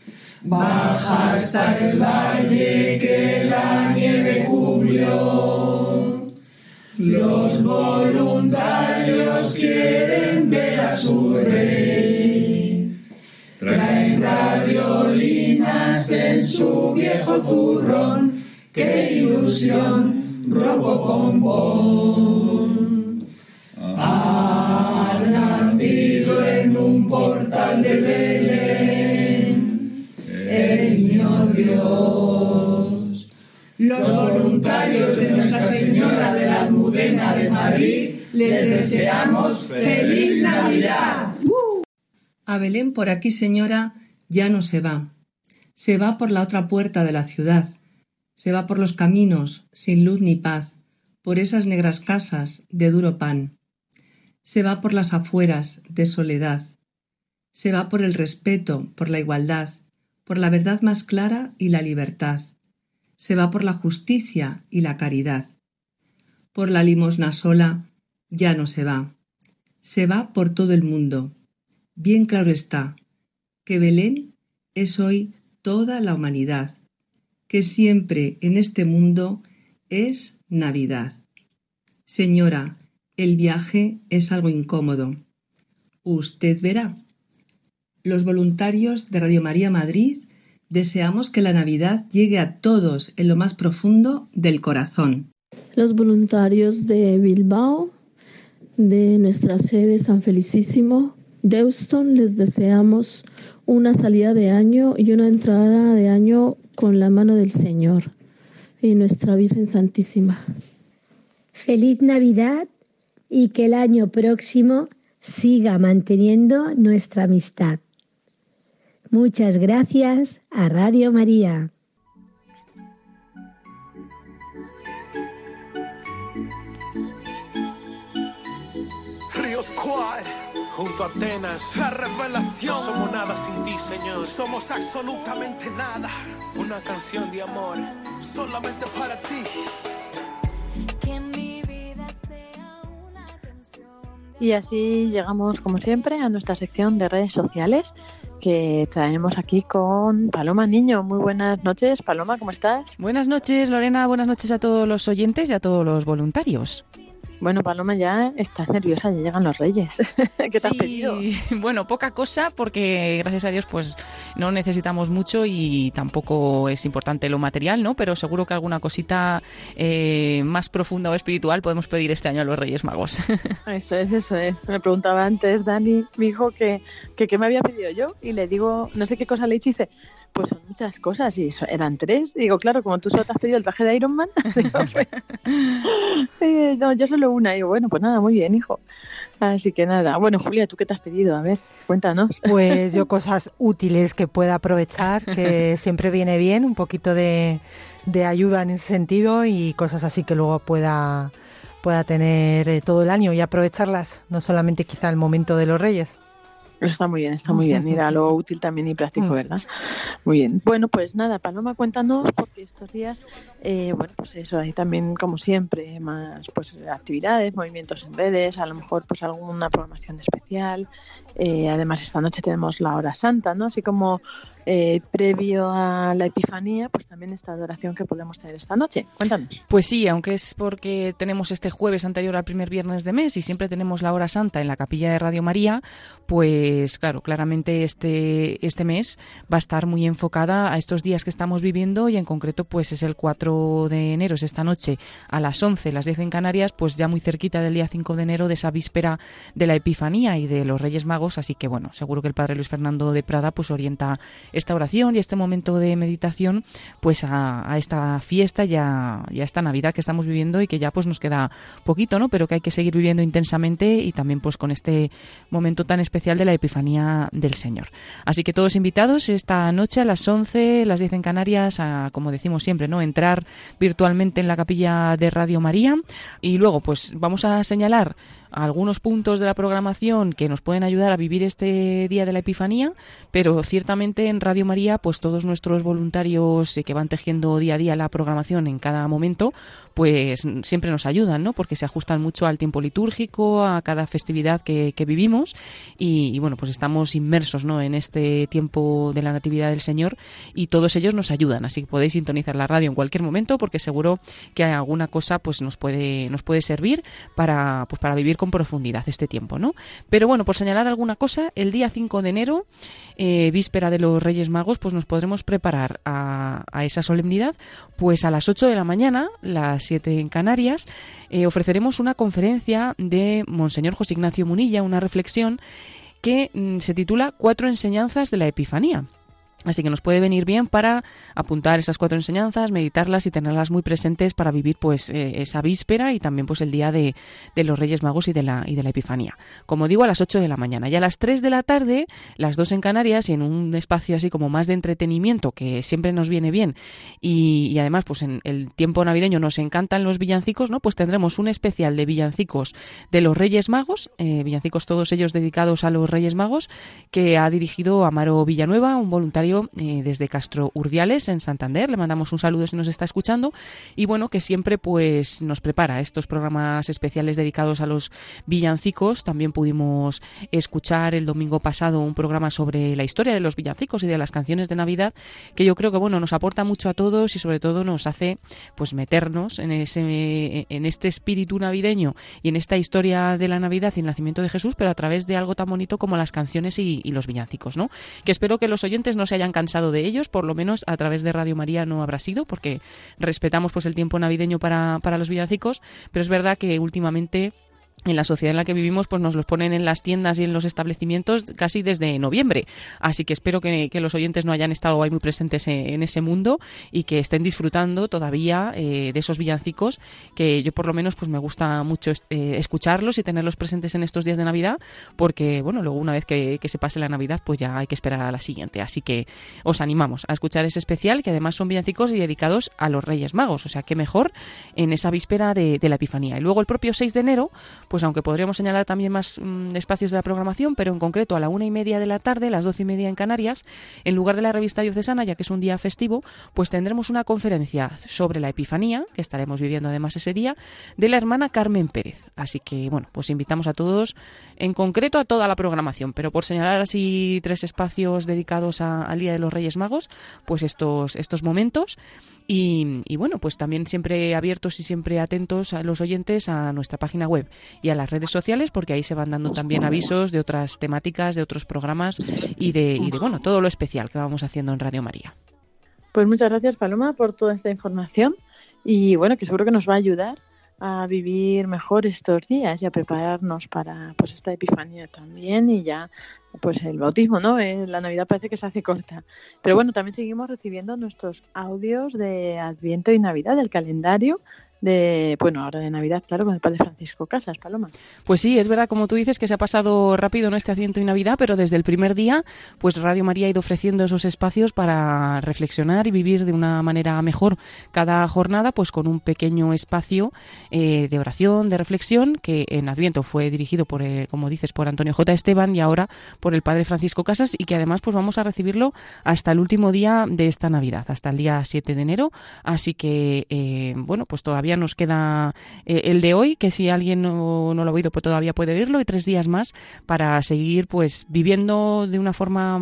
baja hasta el valle que la nieve cubrió. Los voluntarios quieren ver a su rey. Traen radiolinas en su viejo zurrón. ¡Qué ilusión! Robo bombón. Ha nacido en un portal de Belén el niño Dios. Los voluntarios de Nuestra Señora de la Almudena de Madrid les deseamos feliz Navidad. A Belén por aquí, señora, ya no se va. Se va por la otra puerta de la ciudad. Se va por los caminos, sin luz ni paz, por esas negras casas de duro pan. Se va por las afueras de soledad. Se va por el respeto, por la igualdad, por la verdad más clara y la libertad. Se va por la justicia y la caridad. Por la limosna sola ya no se va. Se va por todo el mundo. Bien claro está que Belén es hoy toda la humanidad, que siempre en este mundo es Navidad. Señora, el viaje es algo incómodo. Usted verá. Los voluntarios de Radio María Madrid deseamos que la Navidad llegue a todos en lo más profundo del corazón. Los voluntarios de Bilbao, de nuestra sede San Felicísimo, Deusto, les deseamos una salida de año y una entrada de año con la mano del Señor y nuestra Virgen Santísima. Feliz Navidad. Y que el año próximo siga manteniendo nuestra amistad. Muchas gracias a Radio María. Ríos Quad, junto a Atenas, la revelación. No somos nada sin ti, Señor. Somos absolutamente nada. Una canción de amor, solamente para ti. Y así llegamos, como siempre, a nuestra sección de redes sociales que traemos aquí con Paloma Niño. Muy buenas noches, Paloma, ¿cómo estás? Buenas noches, Lorena. Buenas noches a todos los oyentes y a todos los voluntarios. Bueno, Paloma, ya estás nerviosa, ya llegan los Reyes. ¿Qué te has pedido? Bueno, poca cosa, porque gracias a Dios pues no necesitamos mucho y tampoco es importante lo material, ¿no? Pero seguro que alguna cosita más profunda o espiritual podemos pedir este año a los Reyes Magos. Eso es. Me preguntaba antes Dani, mi hijo, que qué me había pedido yo, y le digo, no sé qué cosa le hice, y dice, pues son muchas cosas, y eran tres. Y digo, claro, como tú solo te has pedido el traje de Iron Man, digo, pues, no, yo solo una. Y digo, bueno, pues nada, muy bien, hijo. Así que nada. Bueno, Julia, ¿tú qué te has pedido? A ver, cuéntanos. Pues yo cosas útiles que pueda aprovechar, que siempre viene bien, un poquito de ayuda en ese sentido, y cosas así que luego pueda tener todo el año y aprovecharlas, no solamente quizá el momento de los Reyes. Está muy bien. Era lo útil también y práctico, ¿verdad? Muy bien. Bueno, pues nada, Paloma, cuéntanos, porque estos días, pues eso, hay también, como siempre, más pues actividades, movimientos en redes, a lo mejor pues alguna programación especial. Además, esta noche tenemos la Hora Santa, ¿no? Así como previo a la Epifanía, pues también esta adoración que podemos tener esta noche. Cuéntanos. Pues sí, aunque es porque tenemos este jueves anterior al primer viernes de mes y siempre tenemos la Hora Santa en la capilla de Radio María, pues claro, claramente este mes va a estar muy enfocada a estos días que estamos viviendo, y en concreto pues es el 4 de enero, es esta noche a las 11, las 10 en Canarias, pues ya muy cerquita del día 5 de enero, de esa víspera de la Epifanía y de los Reyes Magos, así que bueno, seguro que el padre Luis Fernando de Prada pues orienta esta oración y este momento de meditación pues a esta fiesta y a esta Navidad que estamos viviendo y que ya pues nos queda poquito, ¿no? Pero que hay que seguir viviendo intensamente y también pues con este momento tan especial de la Epifanía del Señor. Así que todos invitados esta noche a las 11, las 10 en Canarias, a, como decimos siempre, ¿no?, entrar virtualmente en la capilla de Radio María. Y luego pues vamos a señalar algunos puntos de la programación que nos pueden ayudar a vivir este día de la Epifanía, pero ciertamente en Radio María pues todos nuestros voluntarios que van tejiendo día a día la programación en cada momento pues siempre nos ayudan, ¿no?, porque se ajustan mucho al tiempo litúrgico, a cada festividad que vivimos y bueno, pues estamos inmersos, ¿no?, en este tiempo de la Natividad del Señor y todos ellos nos ayudan, así que podéis sintonizar la radio en cualquier momento porque seguro que alguna cosa pues nos puede servir para vivir con profundidad este tiempo, ¿no? Pero bueno, por señalar alguna cosa, el día 5 de enero, víspera de los Reyes Magos, pues nos podremos preparar a esa solemnidad, pues a las 8 de la mañana, las 7 en Canarias, ofreceremos una conferencia de Monseñor José Ignacio Munilla, una reflexión que se titula 4 enseñanzas de la Epifanía. Así que nos puede venir bien para apuntar esas 4 enseñanzas, meditarlas y tenerlas muy presentes para vivir pues esa víspera y también pues el día de los Reyes Magos y de la Epifanía. Como digo, a las 8 de la mañana. Y a las 3 de la tarde, las 2 en Canarias, y en un espacio así como más de entretenimiento, que siempre nos viene bien, y además pues en el tiempo navideño nos encantan los villancicos, ¿no? Pues tendremos un especial de villancicos de los Reyes Magos, villancicos todos ellos dedicados a los Reyes Magos, que ha dirigido Amaro Villanueva, un voluntario desde Castro Urdiales, en Santander. Le mandamos un saludo si nos está escuchando. Y bueno, que siempre pues nos prepara estos programas especiales dedicados a los villancicos. También pudimos escuchar el domingo pasado un programa sobre la historia de los villancicos y de las canciones de Navidad, que yo creo que bueno, nos aporta mucho a todos y sobre todo nos hace pues meternos en este espíritu navideño y en esta historia de la Navidad y el nacimiento de Jesús, pero a través de algo tan bonito como las canciones y los villancicos, ¿no? Que espero que los oyentes no se hayan cansado de ellos, por lo menos a través de Radio María no habrá sido, porque respetamos pues el tiempo navideño para los villancicos, pero es verdad que últimamente en la sociedad en la que vivimos pues nos los ponen en las tiendas y en los establecimientos casi desde noviembre, así que espero que los oyentes no hayan estado ahí muy presentes en ese mundo y que estén disfrutando todavía de esos villancicos, que yo por lo menos pues me gusta mucho escucharlos y tenerlos presentes en estos días de Navidad, porque bueno, luego una vez que se pase la Navidad pues ya hay que esperar a la siguiente, así que os animamos a escuchar ese especial, que además son villancicos y dedicados a los Reyes Magos, o sea que mejor en esa víspera de la Epifanía. Y luego el propio 6 de enero pues aunque podríamos señalar también más espacios de la programación, pero en concreto a la 1:30 de la tarde, las 12:30 en Canarias, en lugar de la revista diocesana, ya que es un día festivo, pues tendremos una conferencia sobre la Epifanía, que estaremos viviendo además ese día, de la hermana Carmen Pérez. Así que, bueno, pues invitamos a todos, en concreto a toda la programación, pero por señalar así 3 espacios dedicados al Día de los Reyes Magos, pues estos momentos. Y bueno, pues también siempre abiertos y siempre atentos a los oyentes a nuestra página web y a las redes sociales, porque ahí se van dando también avisos de otras temáticas, de otros programas y de bueno, todo lo especial que vamos haciendo en Radio María. Pues muchas gracias, Paloma, por toda esta información y bueno, que seguro que nos va a ayudar a vivir mejor estos días y a prepararnos para pues esta Epifanía también y ya pues el bautismo, ¿no? La Navidad parece que se hace corta. Pero bueno, también seguimos recibiendo nuestros audios de Adviento y Navidad, del calendario ahora de Navidad, claro, con el Padre Francisco Casas, Paloma. Pues sí, es verdad, como tú dices, que se ha pasado rápido, ¿no?, este Adviento y Navidad, pero desde el primer día, pues Radio María ha ido ofreciendo esos espacios para reflexionar y vivir de una manera mejor cada jornada, pues con un pequeño espacio de oración, de reflexión, que en Adviento fue dirigido por, como dices, por Antonio J. Esteban y ahora por el Padre Francisco Casas, y que además pues vamos a recibirlo hasta el último día de esta Navidad, hasta el día 7 de enero, así que, bueno, pues todavía nos queda el de hoy, que si alguien no lo ha oído pues todavía puede oírlo, y 3 días más para seguir pues viviendo de una forma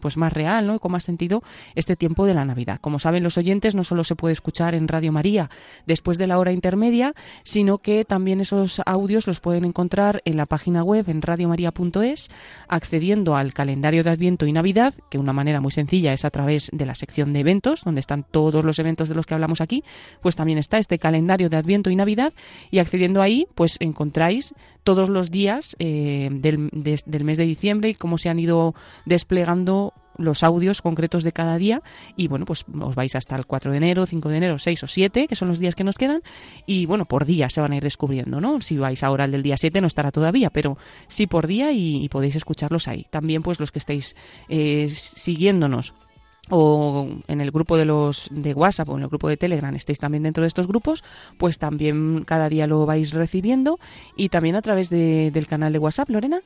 pues más real, ¿no?, y con más sentido este tiempo de la Navidad. Como saben los oyentes, no solo se puede escuchar en Radio María después de la hora intermedia, sino que también esos audios los pueden encontrar en la página web, en radiomaria.es, accediendo al calendario de Adviento y Navidad, que una manera muy sencilla es a través de la sección de eventos, donde están todos los eventos de los que hablamos aquí, pues también está este calendario de Adviento y Navidad, y accediendo ahí pues encontráis todos los días del mes de diciembre y cómo se han ido desplegando los audios concretos de cada día y bueno, pues os vais hasta el 4 de enero, 5 de enero, 6 o 7, que son los días que nos quedan y bueno, por día se van a ir descubriendo, ¿no? Si vais ahora al del día 7 no estará todavía, pero sí por día y podéis escucharlos ahí. También pues los que estéis siguiéndonos o en el grupo de los de WhatsApp o en el grupo de Telegram, estéis también dentro de estos grupos, pues también cada día lo vais recibiendo y también a través del canal de WhatsApp, Lorena.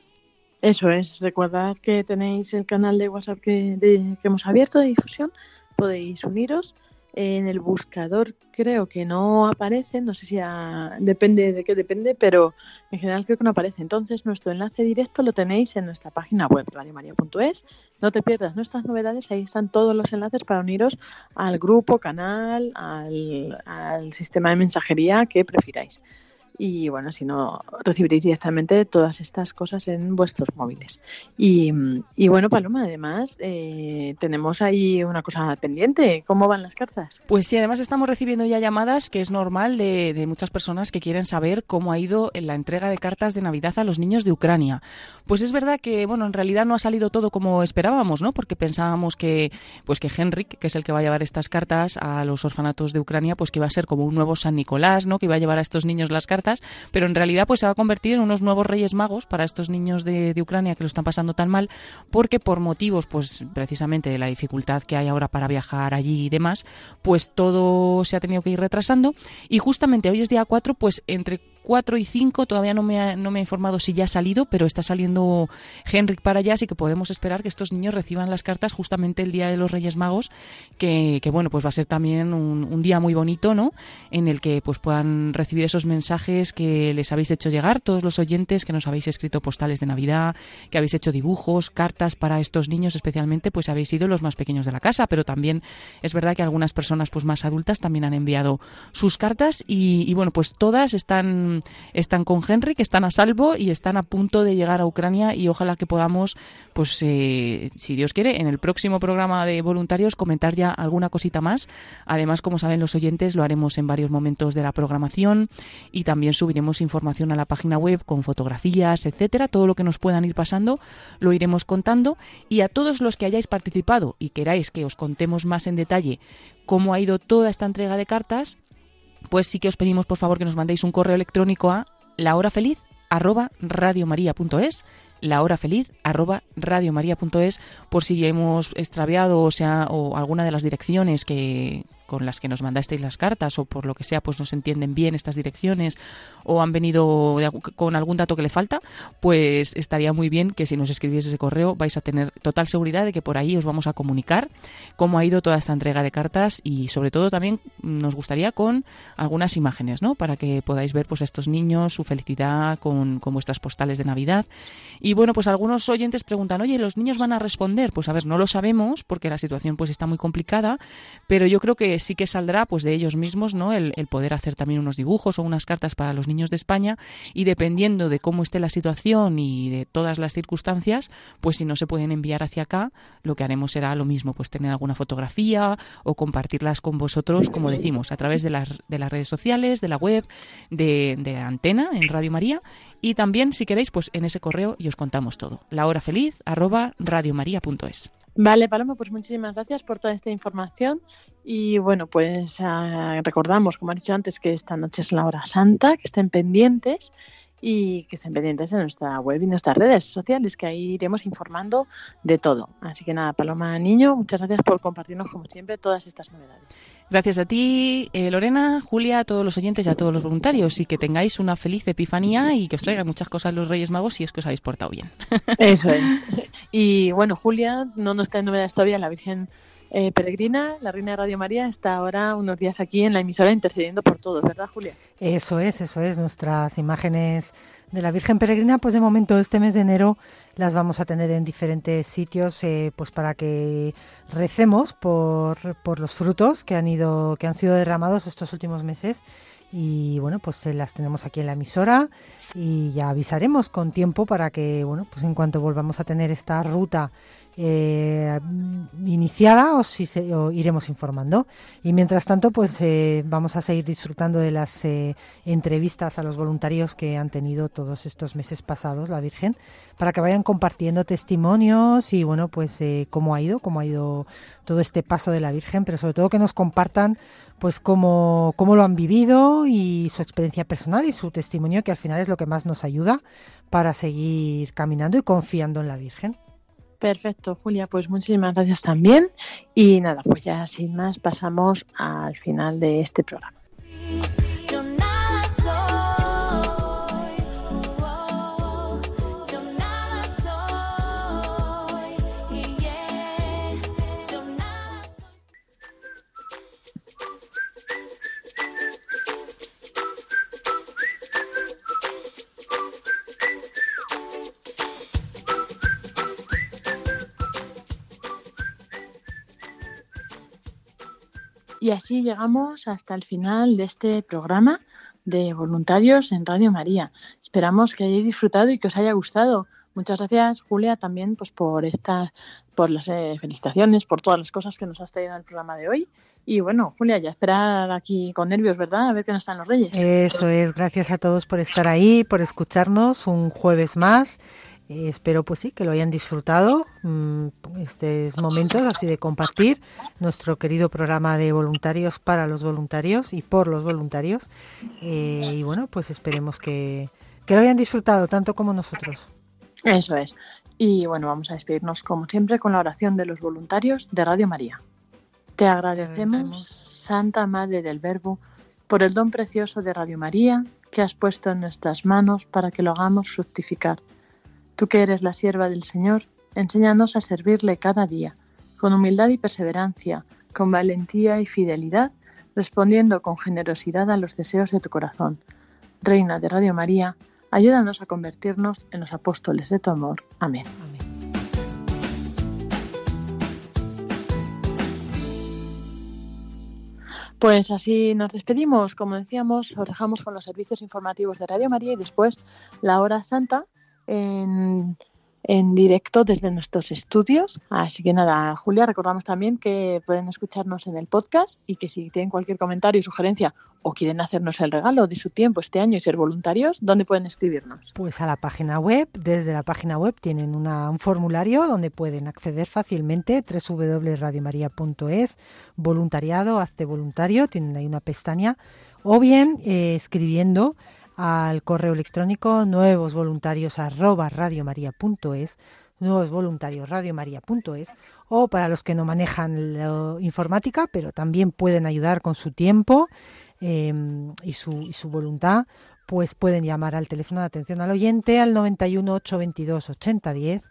Eso es, recordad que tenéis el canal de WhatsApp que hemos abierto de difusión, podéis uniros. En el buscador creo que no aparece, no sé si depende de qué depende, pero en general creo que no aparece. Entonces nuestro enlace directo lo tenéis en nuestra página web, radiomaria.es. No te pierdas nuestras novedades, ahí están todos los enlaces para uniros al grupo, canal, al sistema de mensajería que prefiráis. Y bueno, si no, recibiréis directamente todas estas cosas en vuestros móviles. Y bueno, Paloma, además, tenemos ahí una cosa pendiente. ¿Cómo van las cartas? Pues sí, además estamos recibiendo ya llamadas, que es normal, de muchas personas que quieren saber cómo ha ido en la entrega de cartas de Navidad a los niños de Ucrania. Pues es verdad que, bueno, en realidad no ha salido todo como esperábamos, ¿no? Porque pensábamos que Henrik, que es el que va a llevar estas cartas a los orfanatos de Ucrania, pues que iba a ser como un nuevo San Nicolás, ¿no? Que iba a llevar a estos niños las cartas. Pero en realidad pues se va a convertir en unos nuevos Reyes Magos para estos niños de Ucrania que lo están pasando tan mal, porque por motivos pues precisamente de la dificultad que hay ahora para viajar allí y demás, pues todo se ha tenido que ir retrasando y justamente hoy es día 4, pues entre 4 y 5, todavía no me he informado si ya ha salido, pero está saliendo Henrik para allá, así que podemos esperar que estos niños reciban las cartas justamente el día de los Reyes Magos, que bueno, pues va a ser también un día muy bonito, ¿no? En el que pues puedan recibir esos mensajes que les habéis hecho llegar, todos los oyentes que nos habéis escrito postales de Navidad, que habéis hecho dibujos, cartas para estos niños especialmente, pues habéis sido los más pequeños de la casa, pero también es verdad que algunas personas pues más adultas también han enviado sus cartas y bueno, pues todas están con Henry, que están a salvo y están a punto de llegar a Ucrania y ojalá que podamos, pues si Dios quiere, en el próximo programa de Voluntarios comentar ya alguna cosita más. Además, como saben los oyentes, lo haremos en varios momentos de la programación y también subiremos información a la página web con fotografías, etcétera. Todo lo que nos puedan ir pasando lo iremos contando y a todos los que hayáis participado y queráis que os contemos más en detalle cómo ha ido toda esta entrega de cartas, pues sí que os pedimos, por favor, que nos mandéis un correo electrónico a lahorafeliz@radiomaria.es, lahorafeliz@radiomaria.es, por si hemos extraviado o alguna de las direcciones con las que nos mandasteis las cartas o por lo que sea, pues no se entienden bien estas direcciones o han venido con algún dato que le falta, pues estaría muy bien que si nos escribiese ese correo vais a tener total seguridad de que por ahí os vamos a comunicar cómo ha ido toda esta entrega de cartas y sobre todo también nos gustaría con algunas imágenes, ¿no? Para que podáis ver pues a estos niños, su felicidad con vuestras postales de Navidad. Y bueno, pues algunos oyentes preguntan, oye, ¿los niños van a responder? Pues a ver, no lo sabemos porque la situación pues está muy complicada, pero yo creo que sí que saldrá pues de ellos mismos, ¿no? El poder hacer también unos dibujos o unas cartas para los niños de España y dependiendo de cómo esté la situación y de todas las circunstancias, pues si no se pueden enviar hacia acá, lo que haremos será lo mismo, pues tener alguna fotografía o compartirlas con vosotros, como decimos, a través de las redes sociales, de la web, de la antena en Radio María y también, si queréis, pues en ese correo y os contamos todo. lahorafeliz@radiomaria.es. Vale, Paloma, pues muchísimas gracias por toda esta información y bueno, pues recordamos, como has dicho antes, que esta noche es la hora santa, que estén pendientes y que estén pendientes en nuestra web y nuestras redes sociales, que ahí iremos informando de todo. Así que nada, Paloma Niño, muchas gracias por compartirnos, como siempre, todas estas novedades. Gracias a ti, Lorena, Julia, a todos los oyentes y a todos los voluntarios y que tengáis una feliz Epifanía y que os traigan muchas cosas los Reyes Magos si es que os habéis portado bien. Eso es. Y bueno, Julia, no nos trae novedades todavía, la Virgen Peregrina, la Reina de Radio María, está ahora unos días aquí en la emisora intercediendo por todos, ¿verdad, Julia? Eso es. Nuestras imágenes de la Virgen Peregrina, pues de momento este mes de enero las vamos a tener en diferentes sitios, pues para que recemos por los frutos que han sido derramados estos últimos meses. Y bueno, pues las tenemos aquí en la emisora y ya avisaremos con tiempo para que, bueno, pues en cuanto volvamos a tener esta ruta iniciada o iremos informando. Y mientras tanto, pues vamos a seguir disfrutando de las entrevistas a los voluntarios que han tenido todos estos meses pasados la Virgen, para que vayan compartiendo testimonios y bueno, pues cómo ha ido todo este paso de la Virgen, pero sobre todo que nos compartan pues cómo lo han vivido y su experiencia personal y su testimonio, que al final es lo que más nos ayuda para seguir caminando y confiando en la Virgen. Perfecto, Julia, pues muchísimas gracias también. Y nada, pues ya sin más pasamos al final de este programa. Y así llegamos hasta el final de este programa de Voluntarios en Radio María. Esperamos que hayáis disfrutado y que os haya gustado. Muchas gracias, Julia, también pues por las felicitaciones, por todas las cosas que nos has traído al programa de hoy. Y bueno, Julia, ya esperar aquí con nervios, ¿verdad? A ver qué nos están los Reyes. Eso es, gracias a todos por estar ahí, por escucharnos un jueves más. Espero pues sí que lo hayan disfrutado estos momentos así de compartir nuestro querido programa de voluntarios para los voluntarios y por los voluntarios y bueno, pues esperemos que lo hayan disfrutado tanto como nosotros. Eso es. Y bueno, vamos a despedirnos como siempre con la oración de los voluntarios de Radio María. Te agradecemos, Santa Madre del Verbo, por el don precioso de Radio María que has puesto en nuestras manos para que lo hagamos fructificar. Tú que eres la sierva del Señor, enséñanos a servirle cada día, con humildad y perseverancia, con valentía y fidelidad, respondiendo con generosidad a los deseos de tu corazón. Reina de Radio María, ayúdanos a convertirnos en los apóstoles de tu amor. Amén. Amén. Pues así nos despedimos. Como decíamos, os dejamos con los servicios informativos de Radio María y después la Hora Santa, en directo desde nuestros estudios. Así que nada, Julia, recordamos también que pueden escucharnos en el podcast y que si tienen cualquier comentario, sugerencia o quieren hacernos el regalo de su tiempo este año y ser voluntarios, ¿dónde pueden escribirnos? Pues a la página web. Desde la página web tienen un formulario donde pueden acceder fácilmente, www.radiomaria.es, voluntariado, hazte voluntario, tienen ahí una pestaña, o bien escribiendo al correo electrónico nuevosvoluntarios@radiomaria.es, nuevosvoluntarios@radiomaria.es, o para los que no manejan la informática pero también pueden ayudar con su tiempo y su voluntad, pues pueden llamar al teléfono de atención al oyente al 91 822 8010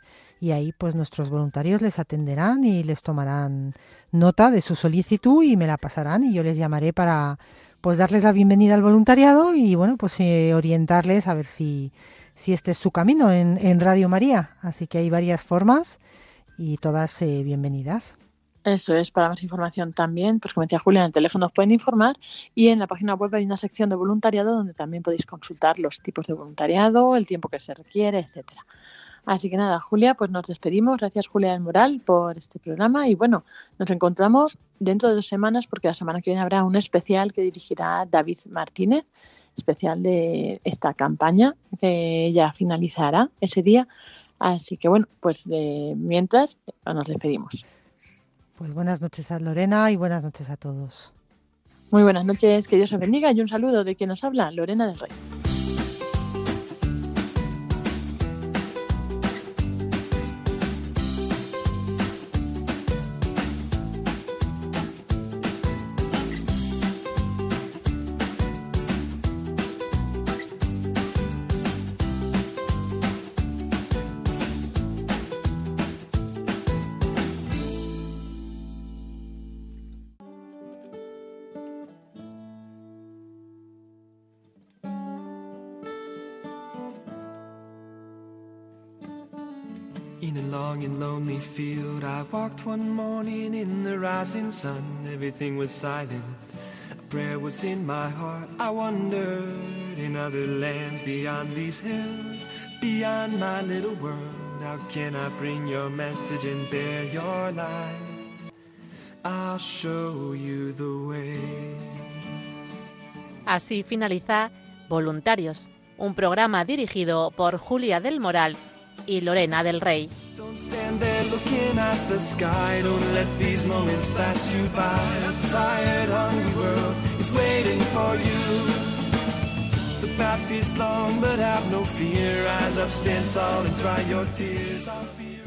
y ahí pues nuestros voluntarios les atenderán y les tomarán nota de su solicitud y me la pasarán y yo les llamaré para pues darles la bienvenida al voluntariado y bueno, pues orientarles a ver si este es su camino en Radio María. Así que hay varias formas y todas bienvenidas. Eso es. Para más información también, pues como decía Julia, en el teléfono os pueden informar y en la página web hay una sección de voluntariado donde también podéis consultar los tipos de voluntariado, el tiempo que se requiere, etcétera. Así que nada, Julia, pues nos despedimos. Gracias, Julia del Moral, por este programa. Y bueno, nos encontramos dentro de 2 semanas, porque la semana que viene habrá un especial que dirigirá David Martínez, especial de esta campaña que ya finalizará ese día. Así que bueno, pues mientras nos despedimos. Pues buenas noches a Lorena y buenas noches a todos. Muy buenas noches, que Dios os bendiga y un saludo de quien nos habla, Lorena del Rey. In a long and lonely field, I walked one morning in the rising sun. Everything was silent, a prayer was in my heart. I wondered in other lands beyond these hills, beyond my little world. Now can I bring your message and bear your light? I'll show you the way. Así finaliza Voluntarios, un programa dirigido por Julia del Moral y Lorena del Rey. Don't stand there looking at the sky. Don't let these moments pass you by. A tired, hungry world is waiting for you. The path is long, but have no fear. Rise up, stand tall, and dry your tears.